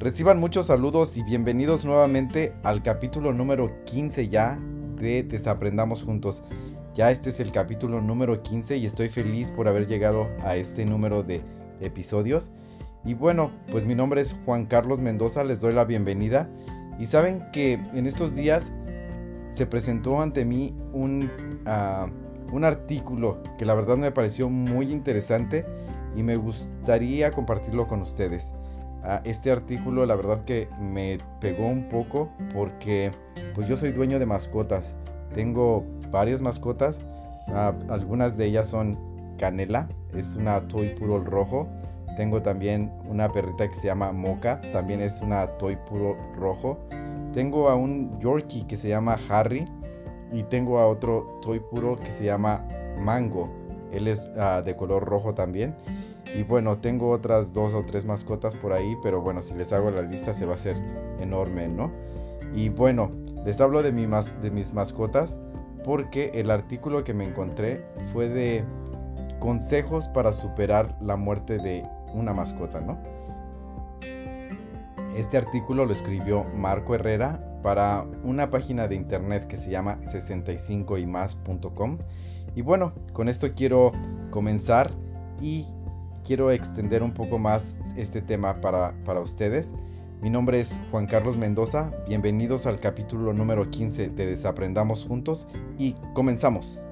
Reciban muchos saludos y bienvenidos nuevamente al capítulo número 15 ya de Desaprendamos Juntos. Ya este es el capítulo número 15 y estoy feliz por haber llegado a este número de episodios. Y bueno, pues mi nombre es Juan Carlos Mendoza, les doy la bienvenida. Y saben que en estos días se presentó ante mí un artículo que la verdad me pareció muy interesante y me gustaría compartirlo con ustedes. Este artículo la verdad que me pegó un poco porque pues yo soy dueño de mascotas. Tengo varias mascotas, algunas de ellas son Canela, es una Toy Poodle rojo. Tengo también una perrita que se llama Mocha, también es una Toy Poodle rojo. Tengo a un Yorkie que se llama Harry y tengo a otro Toy Poodle que se llama Mango. Él es de color rojo también. Y bueno, tengo otras 2 o 3 mascotas por ahí, pero bueno, si les hago la lista se va a hacer enorme, ¿no? Y bueno, les hablo de mis mascotas porque el artículo que me encontré fue de consejos para superar la muerte de una mascota, ¿no? Este artículo lo escribió Marco Herrera para una página de internet que se llama 65ymas.com. Y bueno, con esto quiero comenzar y quiero extender un poco más este tema para ustedes. Mi nombre es Juan Carlos Mendoza. Bienvenidos al capítulo número 15 de Desaprendamos Juntos y comenzamos.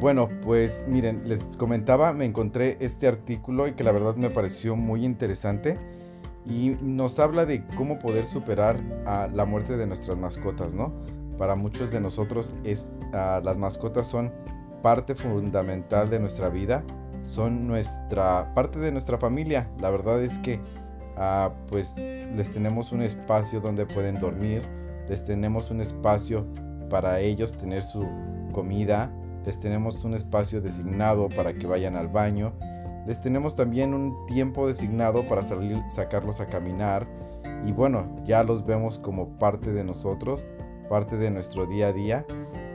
Bueno, pues miren, les comentaba, me encontré este artículo y que la verdad me pareció muy interesante y nos habla de cómo poder superar la muerte de nuestras mascotas, ¿no? Para muchos de nosotros las mascotas son parte fundamental de nuestra vida, son nuestra parte de nuestra familia. La verdad es que pues les tenemos un espacio donde pueden dormir, les tenemos un espacio para ellos tener su comida, les tenemos un espacio designado para que vayan al baño, les tenemos también un tiempo designado para sacarlos a caminar y bueno, ya los vemos como parte de nosotros, parte de nuestro día a día.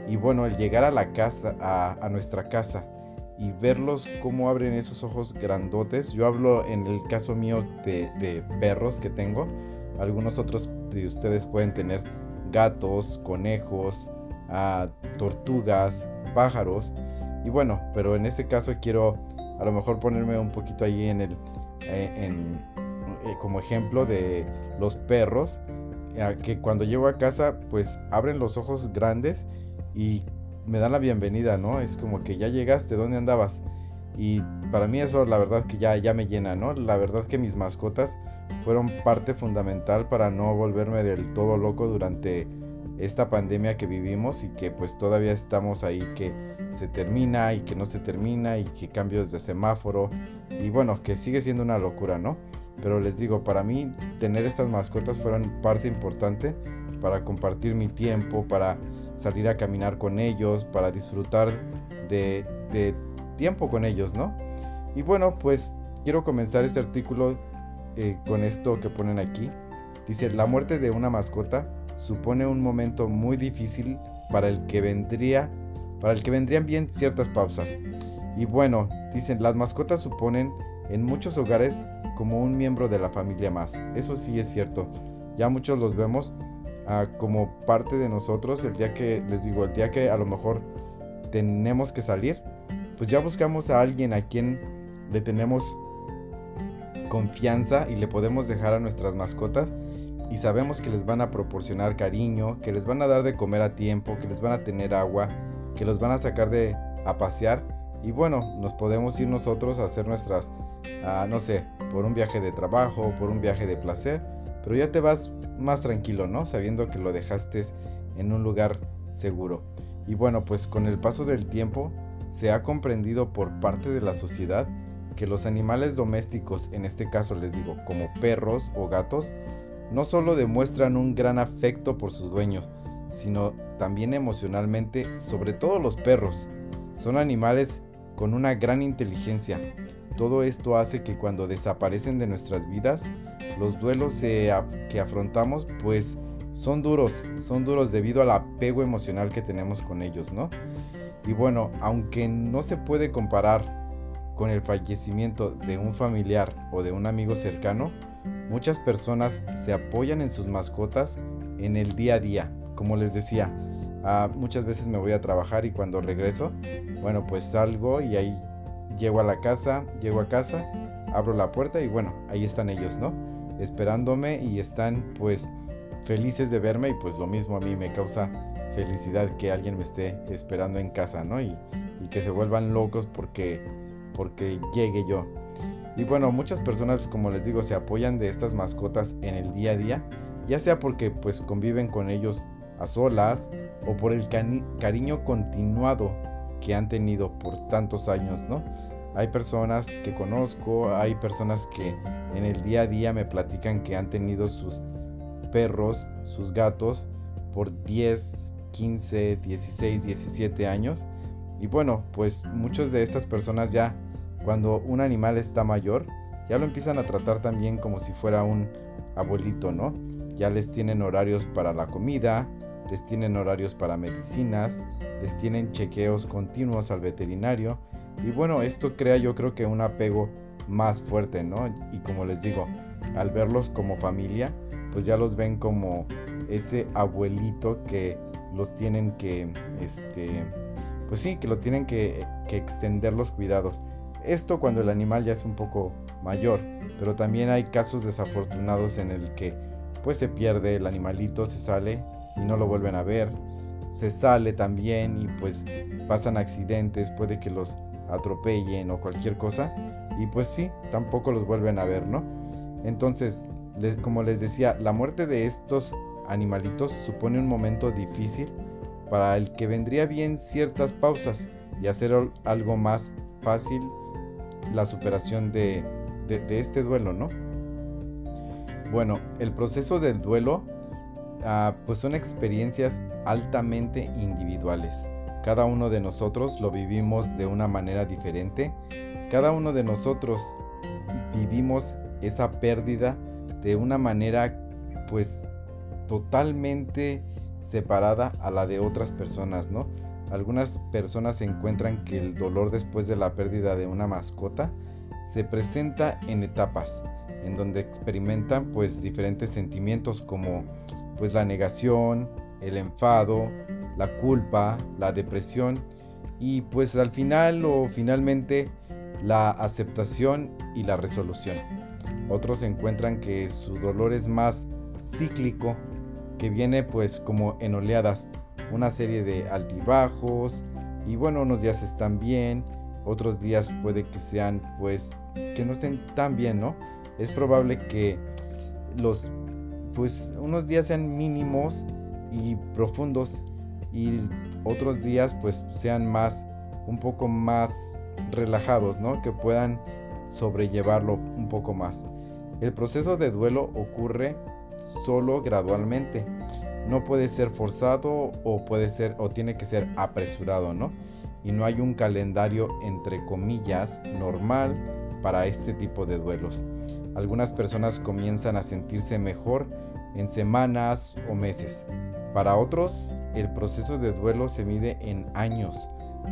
Y bueno, el llegar a la casa, a nuestra casa y verlos cómo abren esos ojos grandotes. Yo hablo en el caso mío de perros que tengo, algunos otros de ustedes pueden tener gatos, conejos, tortugas, pájaros y bueno, pero en este caso quiero a lo mejor ponerme un poquito ahí en como ejemplo de los perros, que cuando llego a casa pues abren los ojos grandes y me dan la bienvenida, ¿no? Es como que ya llegaste, ¿dónde andabas? Y para mí eso la verdad que ya me llena, ¿no? La verdad que mis mascotas fueron parte fundamental para no volverme del todo loco durante esta pandemia que vivimos y que pues todavía estamos ahí, que se termina y que no se termina y que cambios de semáforo y bueno, que sigue siendo una locura, ¿no? Pero les digo, para mí tener estas mascotas fueron parte importante para compartir mi tiempo, para salir a caminar con ellos, para disfrutar de tiempo con ellos, ¿no? Y bueno, pues quiero comenzar este artículo con esto que ponen aquí. Dice, la muerte de una mascota supone un momento muy difícil para el que vendrían bien ciertas pausas. Y bueno, dicen, las mascotas suponen en muchos hogares como un miembro de la familia más. Eso sí es cierto. Ya muchos los vemos como parte de nosotros. El día que, les digo, el día que a lo mejor tenemos que salir, pues ya buscamos a alguien a quien le tenemos confianza y le podemos dejar a nuestras mascotas. Y sabemos que les van a proporcionar cariño, que les van a dar de comer a tiempo, que les van a tener agua, que los van a sacar a pasear. Y bueno, nos podemos ir nosotros a hacer nuestras, no sé, por un viaje de trabajo, por un viaje de placer. Pero ya te vas más tranquilo, ¿no? Sabiendo que lo dejaste en un lugar seguro. Y bueno, pues con el paso del tiempo se ha comprendido por parte de la sociedad que los animales domésticos, en este caso les digo, como perros o gatos, no solo demuestran un gran afecto por sus dueños, sino también emocionalmente, sobre todo los perros. Son animales con una gran inteligencia. Todo esto hace que cuando desaparecen de nuestras vidas, los duelos que afrontamos pues son duros debido al apego emocional que tenemos con ellos, ¿no? Y bueno, aunque no se puede comparar con el fallecimiento de un familiar o de un amigo cercano, Muchas personas se apoyan en sus mascotas en el día a día. Como les decía, muchas veces me voy a trabajar y cuando regreso, bueno, pues salgo y ahí llego a casa, abro la puerta y bueno, ahí están ellos, ¿no? Esperándome y están pues felices de verme, y pues lo mismo a mí me causa felicidad que alguien me esté esperando en casa, ¿no? Y que se vuelvan locos porque llegue yo. Y bueno, muchas personas, como les digo, se apoyan de estas mascotas en el día a día, ya sea porque pues conviven con ellos a solas o por el cariño continuado que han tenido por tantos años, ¿no? Hay personas que conozco, hay personas que en el día a día me platican que han tenido sus perros, sus gatos por 10, 15, 16, 17 años. Y bueno, pues muchas de estas personas ya cuando un animal está mayor, ya lo empiezan a tratar también como si fuera un abuelito, ¿no? Ya les tienen horarios para la comida, les tienen horarios para medicinas, les tienen chequeos continuos al veterinario. Y bueno, esto crea, yo creo, que un apego más fuerte, ¿no? Y como les digo, al verlos como familia, pues ya los ven como ese abuelito que los tienen que, pues sí, que lo tienen que extender los cuidados. Esto cuando el animal ya es un poco mayor, pero también hay casos desafortunados en el que pues se pierde el animalito, se sale y no lo vuelven a ver, se sale también y pues pasan accidentes, puede que los atropellen o cualquier cosa, y pues sí, tampoco los vuelven a ver, ¿no? Entonces, como les decía, la muerte de estos animalitos supone un momento difícil para el que vendría bien ciertas pausas y hacer algo más fácil la superación de este duelo, ¿no? Bueno, el proceso del duelo pues son experiencias altamente individuales. Cada uno de nosotros lo vivimos de una manera diferente. Cada uno de nosotros vivimos esa pérdida de una manera pues totalmente separada a la de otras personas, ¿no? Algunas personas encuentran que el dolor después de la pérdida de una mascota se presenta en etapas en donde experimentan pues diferentes sentimientos como pues la negación, el enfado, la culpa, la depresión y pues al final o finalmente la aceptación y la resolución. Otros encuentran que su dolor es más cíclico, que viene pues como en oleadas, una serie de altibajos y bueno, unos días están bien, otros días puede que sean pues que no estén tan bien, ¿no? Es probable que los pues unos días sean mínimos y profundos y otros días pues sean más, un poco más relajados, ¿no? Que puedan sobrellevarlo un poco más. El proceso de duelo ocurre solo gradualmente. No puede ser forzado o tiene que ser apresurado, ¿no? Y no hay un calendario entre comillas normal para este tipo de duelos. Algunas personas comienzan a sentirse mejor en semanas o meses. Para otros, el proceso de duelo se mide en años.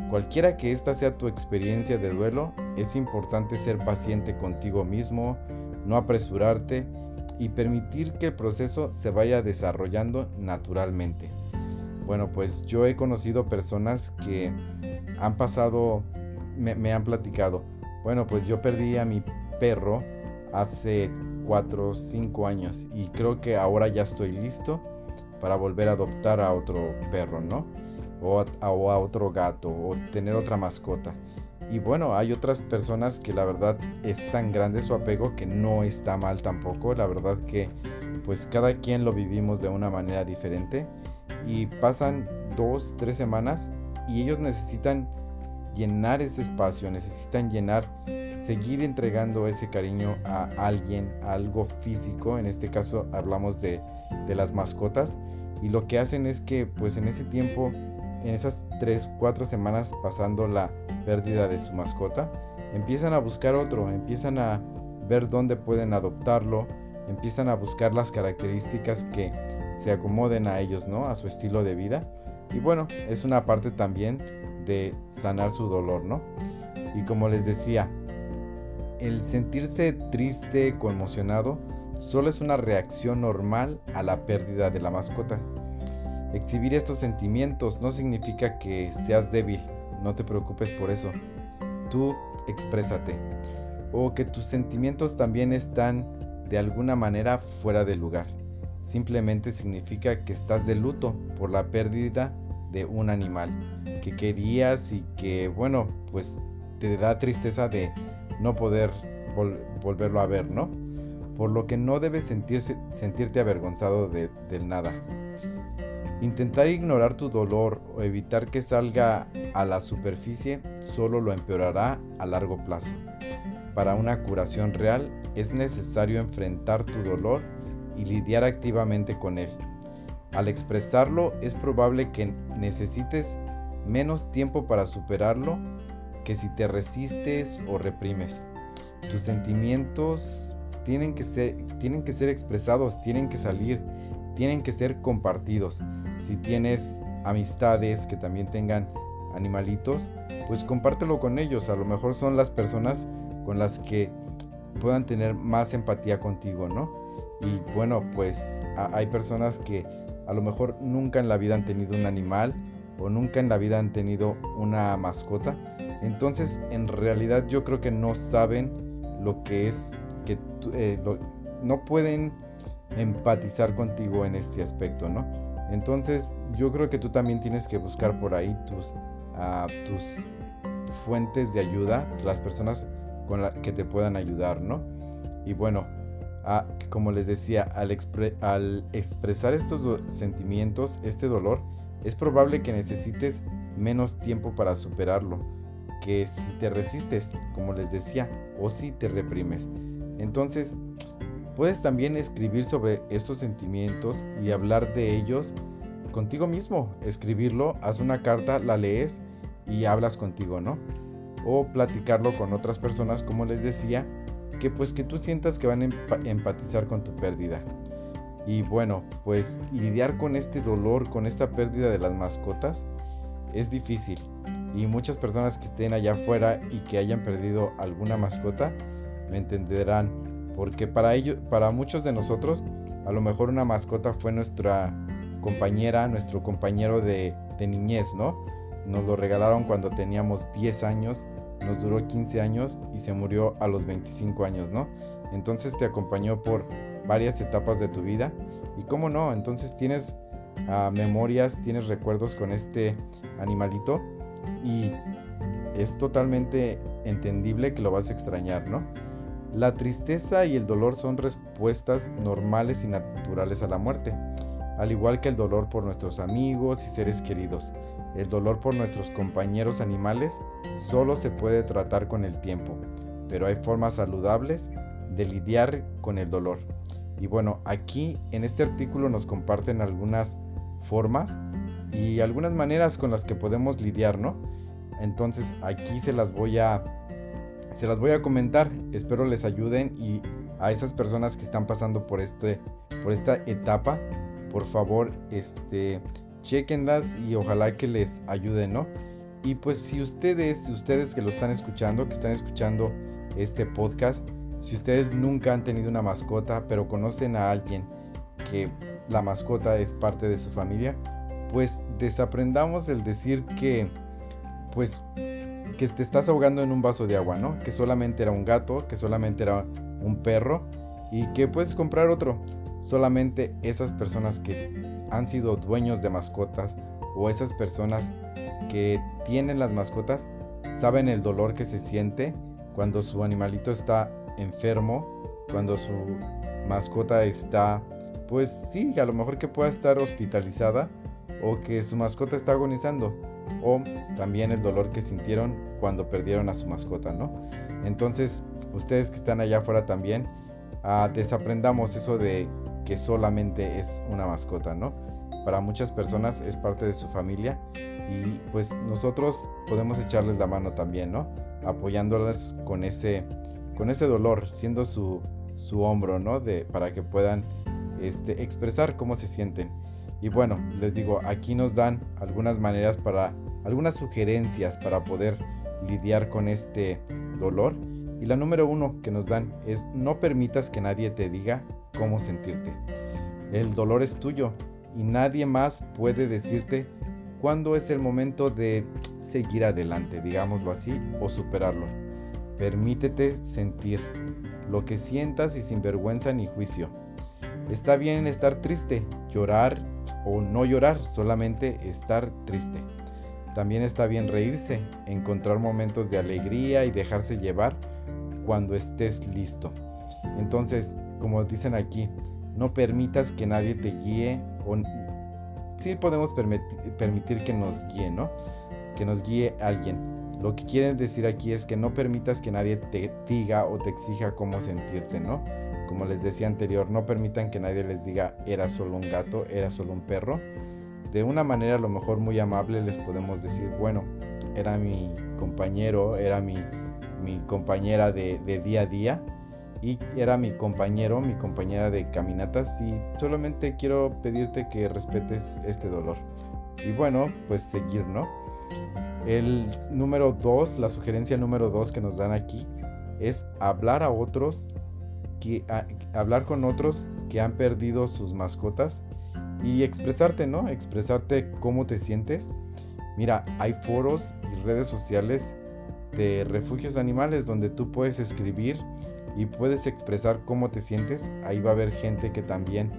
Cualquiera que esta sea tu experiencia de duelo, es importante ser paciente contigo mismo, no apresurarte y permitir que el proceso se vaya desarrollando naturalmente. Bueno, pues yo he conocido personas que han pasado, me han platicado, bueno, pues yo perdí a mi perro hace 4 o 5 años y creo que ahora ya estoy listo para volver a adoptar a otro perro, ¿no? O a otro gato o tener otra mascota. Y bueno, hay otras personas que la verdad es tan grande su apego que no está mal tampoco. La verdad que pues cada quien lo vivimos de una manera diferente y pasan 2-3 semanas y ellos necesitan llenar ese espacio, seguir entregando ese cariño a alguien, a algo físico. En este caso hablamos de las mascotas, y lo que hacen es que pues en ese tiempo, en esas 3-4 semanas pasando la pérdida de su mascota, empiezan a buscar otro, empiezan a ver dónde pueden adoptarlo, empiezan a buscar las características que se acomoden a ellos, ¿no? A su estilo de vida. Y bueno, es una parte también de sanar su dolor, ¿no? Y como les decía, el sentirse triste, conmocionado, solo es una reacción normal a la pérdida de la mascota. Exhibir estos sentimientos no significa que seas débil, no te preocupes por eso. Tú exprésate. O que tus sentimientos también están de alguna manera fuera de lugar. Simplemente significa que estás de luto por la pérdida de un animal que querías y que, bueno, pues te da tristeza de no poder volverlo a ver, ¿no? Por lo que no debes sentirte avergonzado del nada. Intentar ignorar tu dolor o evitar que salga a la superficie solo lo empeorará a largo plazo. Para una curación real es necesario enfrentar tu dolor y lidiar activamente con él. Al expresarlo es probable que necesites menos tiempo para superarlo que si te resistes o reprimes. Tus sentimientos tienen que ser expresados, tienen que salir, tienen que ser compartidos. Si tienes amistades que también tengan animalitos, pues compártelo con ellos. A lo mejor son las personas con las que puedan tener más empatía contigo, ¿no? Y bueno, pues hay personas que a lo mejor nunca en la vida han tenido un animal o nunca en la vida han tenido una mascota. Entonces, en realidad yo creo que no saben lo que es, que no pueden empatizar contigo en este aspecto, ¿no? Entonces, yo creo que tú también tienes que buscar por ahí tus fuentes de ayuda, las personas con las que te puedan ayudar, ¿no? Y bueno, como les decía, al expresar estos sentimientos, este dolor, es probable que necesites menos tiempo para superarlo que si te resistes, como les decía, o si te reprimes. Entonces, puedes también escribir sobre estos sentimientos y hablar de ellos contigo mismo. Escribirlo, haz una carta, la lees y hablas contigo, ¿no? O platicarlo con otras personas, como les decía, que pues que tú sientas que van a empatizar con tu pérdida. Y bueno, pues lidiar con este dolor, con esta pérdida de las mascotas, es difícil. Y muchas personas que estén allá afuera y que hayan perdido alguna mascota me entenderán. Porque para muchos de nosotros, a lo mejor una mascota fue nuestra compañera, nuestro compañero de niñez, ¿no? Nos lo regalaron cuando teníamos 10 años, nos duró 15 años y se murió a los 25 años, ¿no? Entonces te acompañó por varias etapas de tu vida. Y cómo no, entonces tienes memorias, tienes recuerdos con este animalito y es totalmente entendible que lo vas a extrañar, ¿no? La tristeza y el dolor son respuestas normales y naturales a la muerte, al igual que el dolor por nuestros amigos y seres queridos. El dolor por nuestros compañeros animales solo se puede tratar con el tiempo, pero hay formas saludables de lidiar con el dolor. Y bueno, aquí en este artículo nos comparten algunas formas y algunas maneras con las que podemos lidiar, ¿no? Entonces aquí se las voy a comentar, espero les ayuden, y a esas personas que están pasando por esta etapa, por favor, chequenlas y ojalá que les ayuden, ¿no? Y pues si ustedes que lo están escuchando, este podcast, si ustedes nunca han tenido una mascota, pero conocen a alguien que la mascota es parte de su familia, pues desaprendamos el decir que, pues, que te estás ahogando en un vaso de agua, ¿no? Que solamente era un gato, que solamente era un perro y que puedes comprar otro. Solamente esas personas que han sido dueños de mascotas o esas personas que tienen las mascotas saben el dolor que se siente cuando su animalito está enfermo, cuando su mascota está, pues sí, a lo mejor que pueda estar hospitalizada o que su mascota está agonizando. O también el dolor que sintieron cuando perdieron a su mascota, ¿no? Entonces, ustedes que están allá afuera también, desaprendamos eso de que solamente es una mascota, ¿no? Para muchas personas es parte de su familia y pues nosotros podemos echarles la mano también, ¿no? Apoyándolas con ese dolor, siendo su hombro, ¿no? Para que puedan expresar cómo se sienten. Y bueno, les digo, aquí nos dan algunas sugerencias para poder lidiar con este dolor. Y la número 1 que nos dan es: no permitas que nadie te diga cómo sentirte. El dolor es tuyo y nadie más puede decirte cuándo es el momento de seguir adelante, digámoslo así, o superarlo. Permítete sentir lo que sientas y sin vergüenza ni juicio. Está bien estar triste, llorar o no llorar, solamente estar triste. También está bien reírse, encontrar momentos de alegría y dejarse llevar cuando estés listo. Entonces, como dicen aquí, no permitas que nadie te guíe, o sí podemos permitir que nos guíe, ¿no? Que nos guíe alguien. Lo que quieren decir aquí es que no permitas que nadie te diga o te exija cómo sentirte, ¿no? Como les decía anterior, no permitan que nadie les diga, era solo un gato, era solo un perro. De una manera a lo mejor muy amable les podemos decir, bueno, era mi compañero, era mi compañera de día a día, y era mi compañero, mi compañera de caminatas, y solamente quiero pedirte que respetes este dolor. Y bueno, pues seguir, ¿no? El número 2, la sugerencia número 2 que nos dan aquí es hablar con otros que han perdido sus mascotas y expresarte, ¿no? Expresarte cómo te sientes. Mira, hay foros y redes sociales de refugios de animales donde tú puedes escribir y puedes expresar cómo te sientes. Ahí va a haber gente que también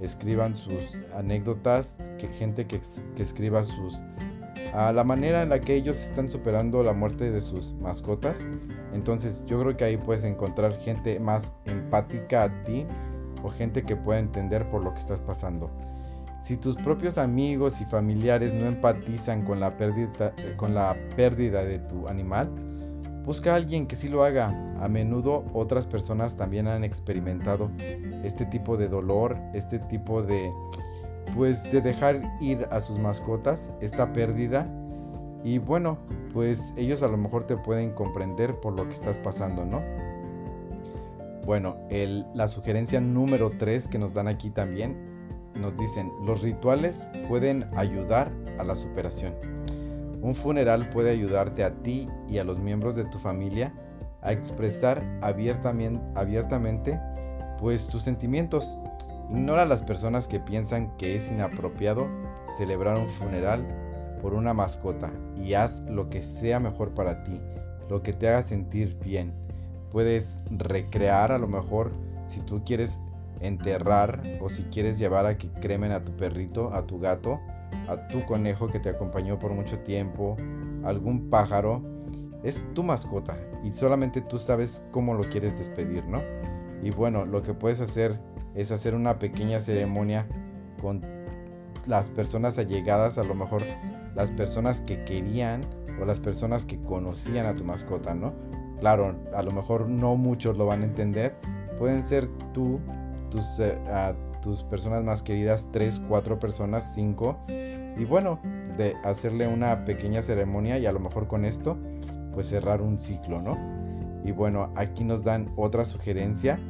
escriban sus anécdotas, gente que escriba a la manera en la que ellos están superando la muerte de sus mascotas. Entonces yo creo que ahí puedes encontrar gente más empática a ti, o gente que pueda entender por lo que estás pasando. Si tus propios amigos y familiares no empatizan con la pérdida de tu animal, busca a alguien que sí lo haga. A menudo otras personas también han experimentado este tipo de dolor, este tipo de dejar ir a sus mascotas, esta pérdida. Y bueno, pues ellos a lo mejor te pueden comprender por lo que estás pasando, ¿no? Bueno, la sugerencia número 3 que nos dan aquí también, nos dicen, los rituales pueden ayudar a la superación. Un funeral puede ayudarte a ti y a los miembros de tu familia a expresar abiertamente pues tus sentimientos. Ignora a las personas que piensan que es inapropiado celebrar un funeral por una mascota y haz lo que sea mejor para ti, lo que te haga sentir bien. Puedes recrear, a lo mejor, si tú quieres enterrar o si quieres llevar a que cremen a tu perrito, a tu gato, a tu conejo que te acompañó por mucho tiempo, algún pájaro. Es tu mascota y solamente tú sabes cómo lo quieres despedir, ¿no? Y bueno, lo que puedes hacer es hacer una pequeña ceremonia con las personas allegadas, a lo mejor las personas que querían o las personas que conocían a tu mascota, ¿no? Claro, a lo mejor no muchos lo van a entender. Pueden ser tú, tus personas más queridas, 3, 4 personas, 5. Y bueno, de hacerle una pequeña ceremonia y a lo mejor con esto, pues cerrar un ciclo, ¿no? Y bueno, aquí nos dan otra sugerencia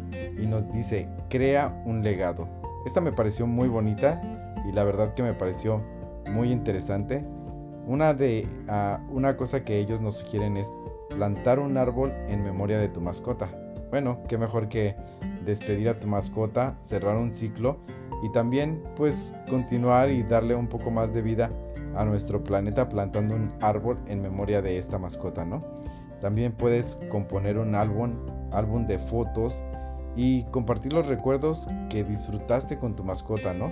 y nos dice, crea un legado. Esta me pareció muy bonita y la verdad que me pareció muy interesante. Una cosa que ellos nos sugieren es plantar un árbol en memoria de tu mascota. Bueno, qué mejor que despedir a tu mascota, cerrar un ciclo y también pues continuar y darle un poco más de vida a nuestro planeta plantando un árbol en memoria de esta mascota, ¿no? También puedes componer un álbum de fotos y compartir los recuerdos que disfrutaste con tu mascota, ¿no?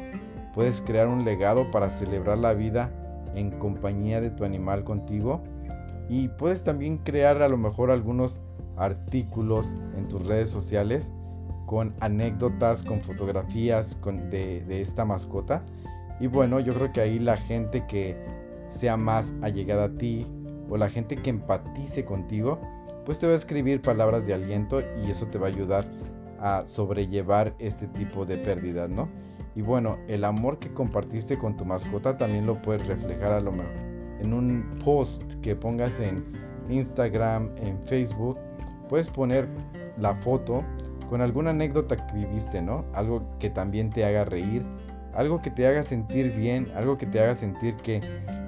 Puedes crear un legado para celebrar la vida en compañía de tu animal contigo. Y puedes también crear a lo mejor algunos artículos en tus redes sociales con anécdotas, con fotografías de esta mascota. Y bueno, yo creo que ahí la gente que sea más allegada a ti o la gente que empatice contigo, pues te va a escribir palabras de aliento y eso te va a ayudar a sobrellevar este tipo de pérdidas, ¿no? Y bueno, el amor que compartiste con tu mascota también lo puedes reflejar a lo mejor en un post que pongas en Instagram, en Facebook. Puedes poner la foto con alguna anécdota que viviste, ¿no? Algo que también te haga reír, algo que te haga sentir bien, algo que te haga sentir que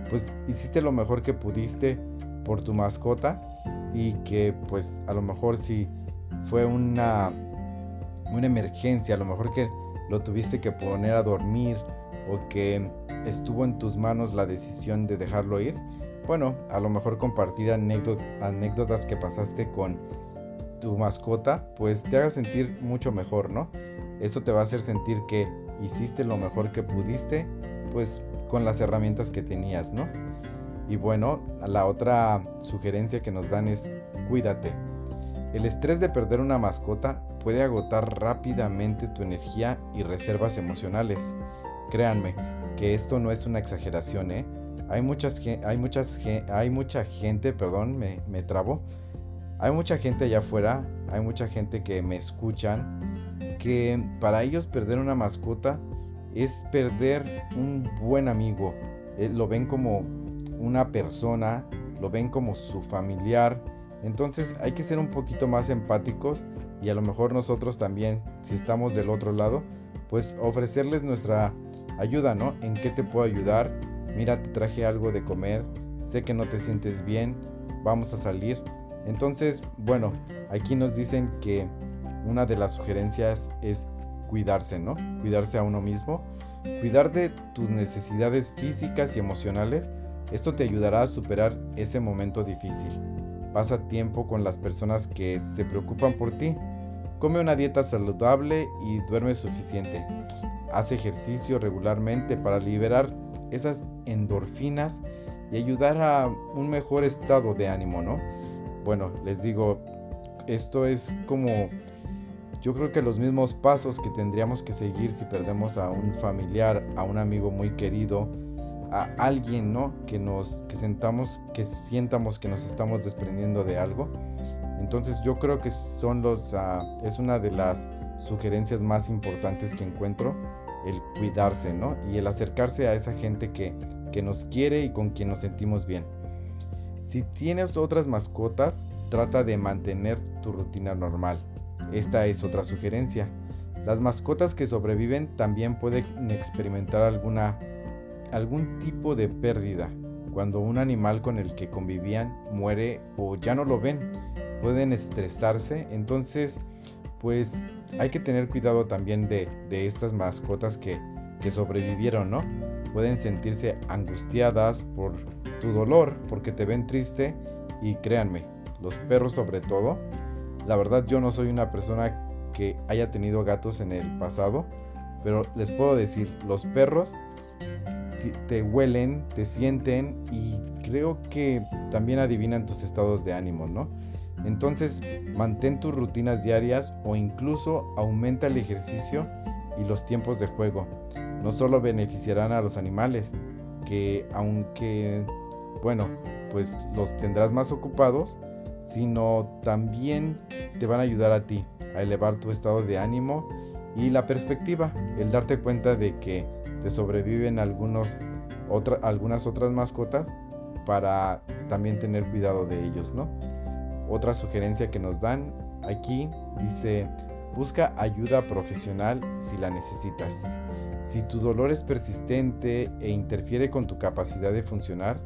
pues hiciste lo mejor que pudiste por tu mascota y que pues a lo mejor si fue una una emergencia, a lo mejor que lo tuviste que poner a dormir o que estuvo en tus manos la decisión de dejarlo ir. Bueno, a lo mejor compartir anécdotas que pasaste con tu mascota, pues te haga sentir mucho mejor, ¿no? Eso te va a hacer sentir que hiciste lo mejor que pudiste, pues con las herramientas que tenías, ¿no? Y bueno, la otra sugerencia que nos dan es cuídate. El estrés de perder una mascota puede agotar rápidamente tu energía y reservas emocionales. Créanme que esto no es una exageración, ¿eh? Hay mucha gente allá afuera, hay mucha gente que me escuchan, que para ellos perder una mascota es perder un buen amigo. Lo ven como una persona, lo ven como su familiar. Entonces hay que ser un poquito más empáticos y a lo mejor nosotros también, si estamos del otro lado, pues ofrecerles nuestra ayuda, ¿no? ¿En qué te puedo ayudar? Mira, te traje algo de comer, sé que no te sientes bien, vamos a salir. Entonces, bueno, aquí nos dicen que una de las sugerencias es cuidarse, ¿no? Cuidarse a uno mismo, cuidar de tus necesidades físicas y emocionales. Esto te ayudará a superar ese momento difícil. Pasa tiempo con las personas que se preocupan por ti. Come una dieta saludable y duerme suficiente. Haz ejercicio regularmente para liberar esas endorfinas y ayudar a un mejor estado de ánimo, ¿no? Bueno, les digo, esto es como, yo creo que los mismos pasos que tendríamos que seguir si perdemos a un familiar, a un amigo muy querido, a alguien, ¿no? Que sientamos que nos estamos desprendiendo de algo. Entonces yo creo que es una de las sugerencias más importantes que encuentro, el cuidarse, ¿no? Y el acercarse a esa gente que nos quiere y con quien nos sentimos bien. Si tienes otras mascotas, trata de mantener tu rutina normal. Esta es otra sugerencia. Las mascotas que sobreviven también pueden experimentar algún tipo de pérdida. Cuando un animal con el que convivían muere o ya no lo ven, pueden estresarse. Entonces, pues hay que tener cuidado también de estas mascotas que sobrevivieron, ¿no? Pueden sentirse angustiadas por tu dolor, porque te ven triste. Y créanme, los perros sobre todo. La verdad, yo no soy una persona que haya tenido gatos en el pasado, pero les puedo decir, los perros te huelen, te sienten y creo que también adivinan tus estados de ánimo, ¿no? Entonces, mantén tus rutinas diarias o incluso aumenta el ejercicio y los tiempos de juego. No solo beneficiarán a los animales, que aunque, bueno, pues los tendrás más ocupados, sino también te van a ayudar a ti a elevar tu estado de ánimo y la perspectiva, el darte cuenta de que te sobreviven algunas otras mascotas para también tener cuidado de ellos, ¿no? Otra sugerencia que nos dan aquí dice: busca ayuda profesional si la necesitas. Si tu dolor es persistente e interfiere con tu capacidad de funcionar,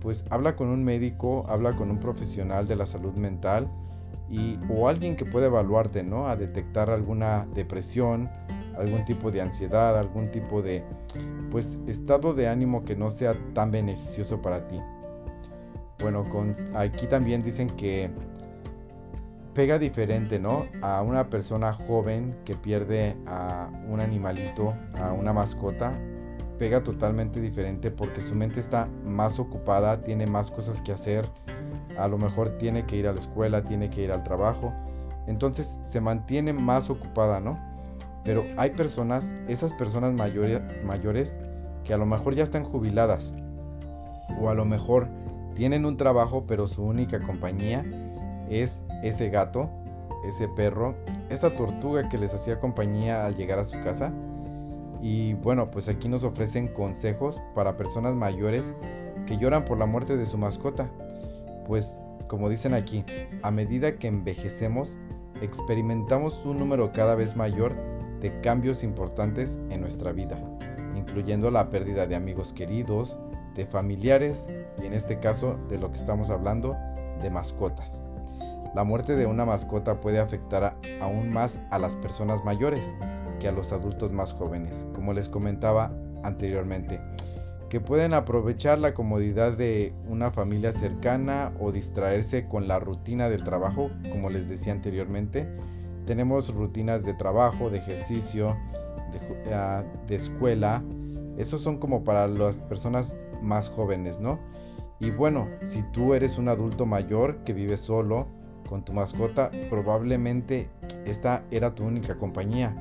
pues habla con un médico, habla con un profesional de la salud mental o alguien que pueda evaluarte, ¿no? A detectar alguna depresión, algún tipo de ansiedad, algún tipo de, pues, estado de ánimo que no sea tan beneficioso para ti. Bueno, aquí también dicen que pega diferente, ¿no? A una persona joven que pierde a un animalito, a una mascota, pega totalmente diferente porque su mente está más ocupada, tiene más cosas que hacer, a lo mejor tiene que ir a la escuela, tiene que ir al trabajo, entonces se mantiene más ocupada, ¿no? Pero hay personas, esas personas mayores que a lo mejor ya están jubiladas o a lo mejor tienen un trabajo, pero su única compañía es ese gato, ese perro, esa tortuga que les hacía compañía al llegar a su casa. Y bueno, pues aquí nos ofrecen consejos para personas mayores que lloran por la muerte de su mascota. Pues como dicen aquí, a medida que envejecemos, experimentamos un número cada vez mayor de cambios importantes en nuestra vida, incluyendo la pérdida de amigos queridos, de familiares y en este caso de lo que estamos hablando, de mascotas. La muerte de una mascota puede afectar aún más a las personas mayores que a los adultos más jóvenes, como les comentaba anteriormente, que pueden aprovechar la comodidad de una familia cercana o distraerse con la rutina del trabajo. Como les decía anteriormente, tenemos rutinas de trabajo, de ejercicio, de escuela. Esos son como para las personas más jóvenes, ¿no? Y bueno, si tú eres un adulto mayor que vive solo con tu mascota, probablemente esta era tu única compañía.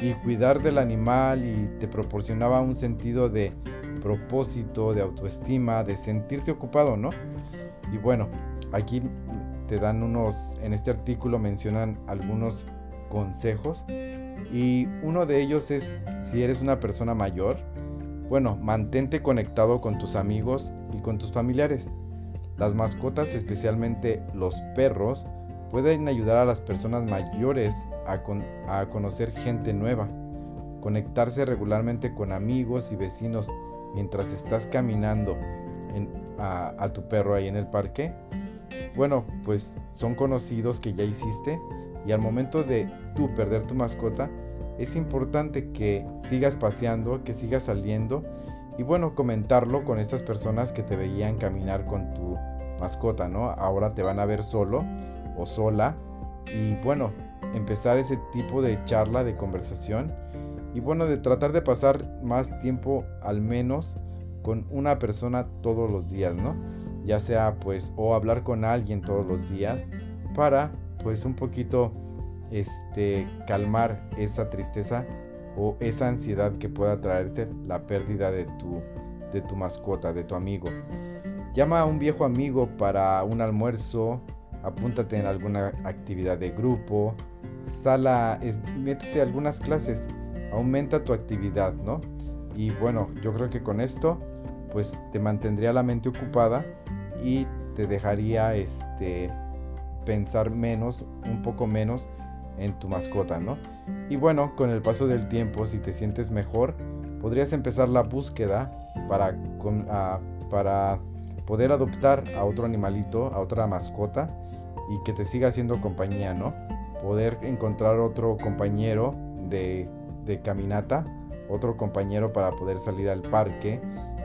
Y cuidar del animal y te proporcionaba un sentido de propósito, de autoestima, de sentirte ocupado, ¿no? Y bueno, aquí te dan en este artículo mencionan algunos consejos, y uno de ellos es, si eres una persona mayor, bueno, mantente conectado con tus amigos y con tus familiares. Las mascotas, especialmente los perros, pueden ayudar a las personas mayores a conocer gente nueva, conectarse regularmente con amigos y vecinos. Mientras estás caminando a tu perro ahí en el parque, bueno, pues son conocidos que ya hiciste, y al momento de tú perder tu mascota, es importante que sigas paseando, que sigas saliendo, y bueno, comentarlo con estas personas que te veían caminar con tu mascota, ¿no? Ahora te van a ver solo o sola, y bueno, empezar ese tipo de charla, de conversación. Y bueno, de tratar de pasar más tiempo al menos con una persona todos los días, ¿no? Ya sea pues o hablar con alguien todos los días para pues un poquito calmar esa tristeza o esa ansiedad que pueda traerte la pérdida de tu mascota, de tu amigo. Llama a un viejo amigo para un almuerzo, apúntate en alguna actividad de grupo, métete a algunas clases. Aumenta tu actividad, ¿no? Y bueno, yo creo que con esto pues te mantendría la mente ocupada y te dejaría pensar menos, un poco menos en tu mascota, ¿no? Y bueno, con el paso del tiempo, si te sientes mejor, podrías empezar la búsqueda para poder adoptar a otro animalito, a otra mascota, y que te siga haciendo compañía, ¿no? Poder encontrar otro compañero de caminata, otro compañero para poder salir al parque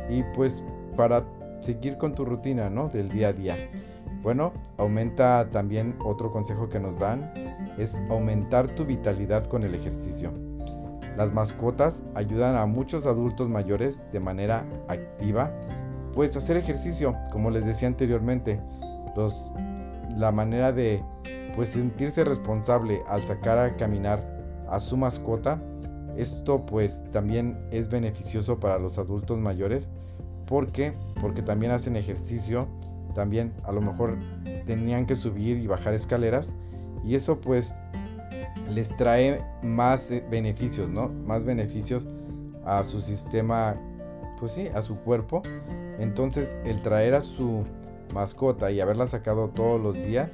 y pues para seguir con tu rutina, ¿no? Del día a día. Bueno, aumenta también, otro consejo que nos dan es aumentar tu vitalidad con el ejercicio. Las mascotas ayudan a muchos adultos mayores de manera activa, pues hacer ejercicio, como les decía anteriormente, la manera de pues sentirse responsable al sacar a caminar a su mascota. Esto pues también es beneficioso para los adultos mayores. ¿Por qué? Porque también hacen ejercicio, también a lo mejor tenían que subir y bajar escaleras, y eso pues les trae más beneficios, ¿no? Más beneficios a su sistema, pues sí, a su cuerpo. Entonces el traer a su mascota y haberla sacado todos los días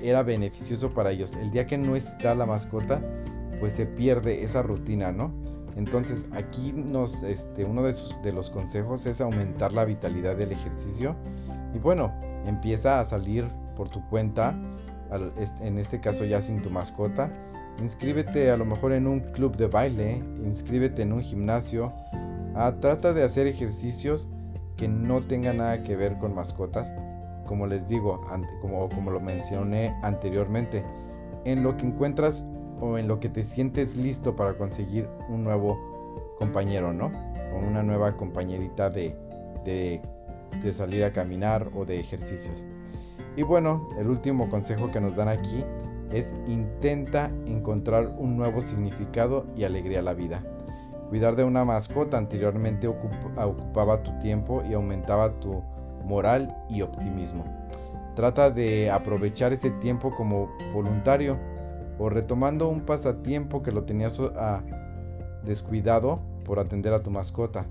era beneficioso para ellos. El día que no está la mascota, pues se pierde esa rutina, ¿no? Entonces aquí uno de los consejos es aumentar la vitalidad del ejercicio. Y bueno, empieza a salir por tu cuenta, en este caso ya sin tu mascota. Inscríbete a lo mejor en un club de baile, inscríbete en un gimnasio. Trata de hacer ejercicios que no tengan nada que ver con mascotas, como les digo, como lo mencioné anteriormente, en lo que encuentras o en lo que te sientes listo para conseguir un nuevo compañero, ¿no? O una nueva compañerita de salir a caminar o de ejercicios. Y bueno, el último consejo que nos dan aquí es intenta encontrar un nuevo significado y alegría a la vida. Cuidar de una mascota anteriormente ocupaba tu tiempo y aumentaba tu moral y optimismo. Trata de aprovechar ese tiempo como voluntario o retomando un pasatiempo que lo tenías descuidado por atender a tu mascota.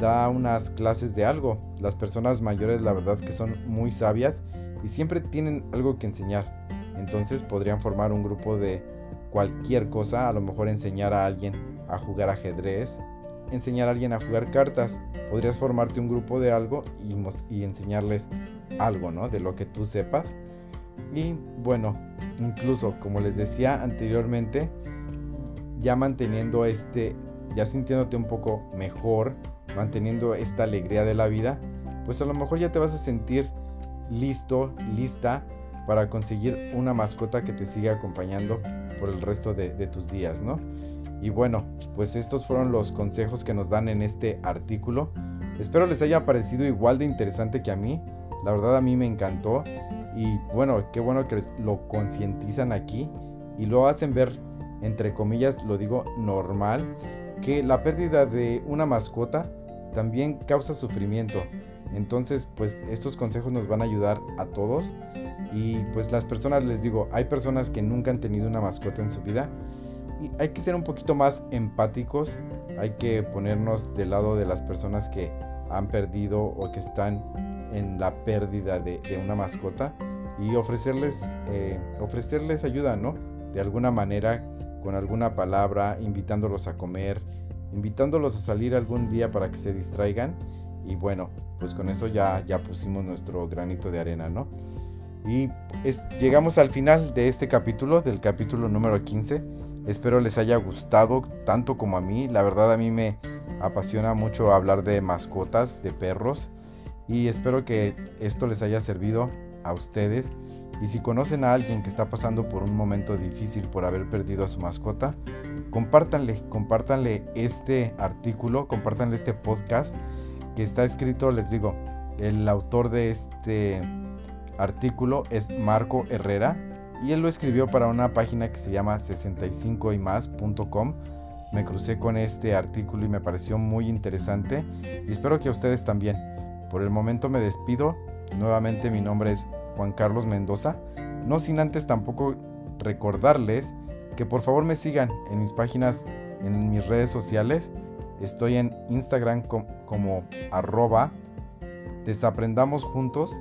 Da unas clases de algo. Las personas mayores, la verdad que son muy sabias y siempre tienen algo que enseñar. Entonces podrían formar un grupo de cualquier cosa, a lo mejor enseñar a alguien a jugar ajedrez, enseñar a alguien a jugar cartas. Podrías formarte un grupo de algo y enseñarles algo, ¿no? De lo que tú sepas. Y bueno, incluso como les decía anteriormente, ya manteniendo ya sintiéndote un poco mejor, manteniendo esta alegría de la vida, pues a lo mejor ya te vas a sentir listo, lista para conseguir una mascota que te siga acompañando por el resto de tus días, ¿no? Y bueno, pues estos fueron los consejos que nos dan en este artículo. Espero les haya parecido igual de interesante que a mí. La verdad, a mí me encantó. Y bueno, qué bueno que lo concientizan aquí y lo hacen ver, entre comillas, lo digo, normal, que la pérdida de una mascota también causa sufrimiento. Entonces, pues estos consejos nos van a ayudar a todos. Y pues las personas, les digo, hay personas que nunca han tenido una mascota en su vida. Y hay que ser un poquito más empáticos, hay que ponernos del lado de las personas que han perdido o que están en la pérdida de una mascota y ofrecerles ayuda, ¿no? De alguna manera, con alguna palabra, invitándolos a comer, invitándolos a salir algún día para que se distraigan. Y bueno, pues con eso ya pusimos nuestro granito de arena, ¿no? Y llegamos al final de este capítulo, del capítulo número 15. Espero les haya gustado tanto como a mí. La verdad, a mí me apasiona mucho hablar de mascotas, de perros. Y espero que esto les haya servido a ustedes. Y si conocen a alguien que está pasando por un momento difícil por haber perdido a su mascota, compártanle este artículo, compártanle este podcast que está escrito, les digo, el autor de este artículo es Marco Herrera. Y él lo escribió para una página que se llama 65ymas.com. Me crucé con este artículo y me pareció muy interesante. Y espero que a ustedes también. Por el momento me despido. Nuevamente, mi nombre es Juan Carlos Mendoza. No sin antes tampoco recordarles que por favor me sigan en mis páginas, en mis redes sociales. Estoy en Instagram como @Desaprendamos Juntos.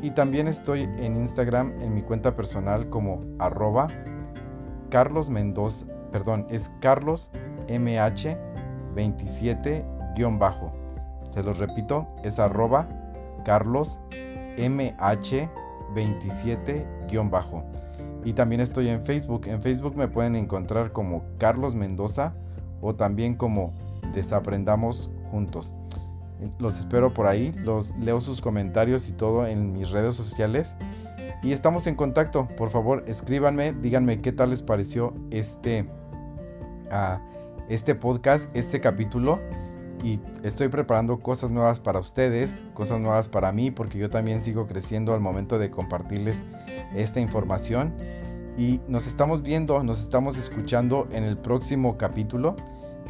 Y también estoy en Instagram en mi cuenta personal como @Carlos Mendoza, perdón, es CarlosMH27-. Se los repito, es @CarlosMH27-. Y también estoy en Facebook. En Facebook me pueden encontrar como Carlos Mendoza o también como Desaprendamos Juntos. Los espero por ahí, los leo sus comentarios y todo en mis redes sociales. Y estamos en contacto. Por favor, escríbanme, díganme qué tal les pareció este podcast, este capítulo. Y estoy preparando cosas nuevas para ustedes, cosas nuevas para mí, porque yo también sigo creciendo al momento de compartirles esta información. Y nos estamos viendo, nos estamos escuchando en el próximo capítulo,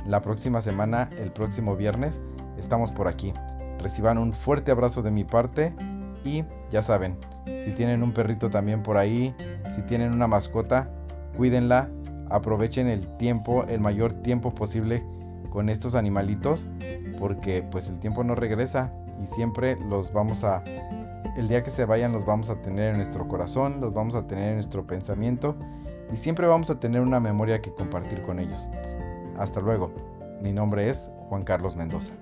la próxima semana, el próximo viernes. Estamos por aquí. Reciban un fuerte abrazo de mi parte y ya saben, si tienen un perrito también por ahí, si tienen una mascota, cuídenla, aprovechen el tiempo, el mayor tiempo posible con estos animalitos, porque pues el tiempo no regresa y siempre el día que se vayan los vamos a tener en nuestro corazón, los vamos a tener en nuestro pensamiento y siempre vamos a tener una memoria que compartir con ellos. Hasta luego. Mi nombre es Juan Carlos Mendoza.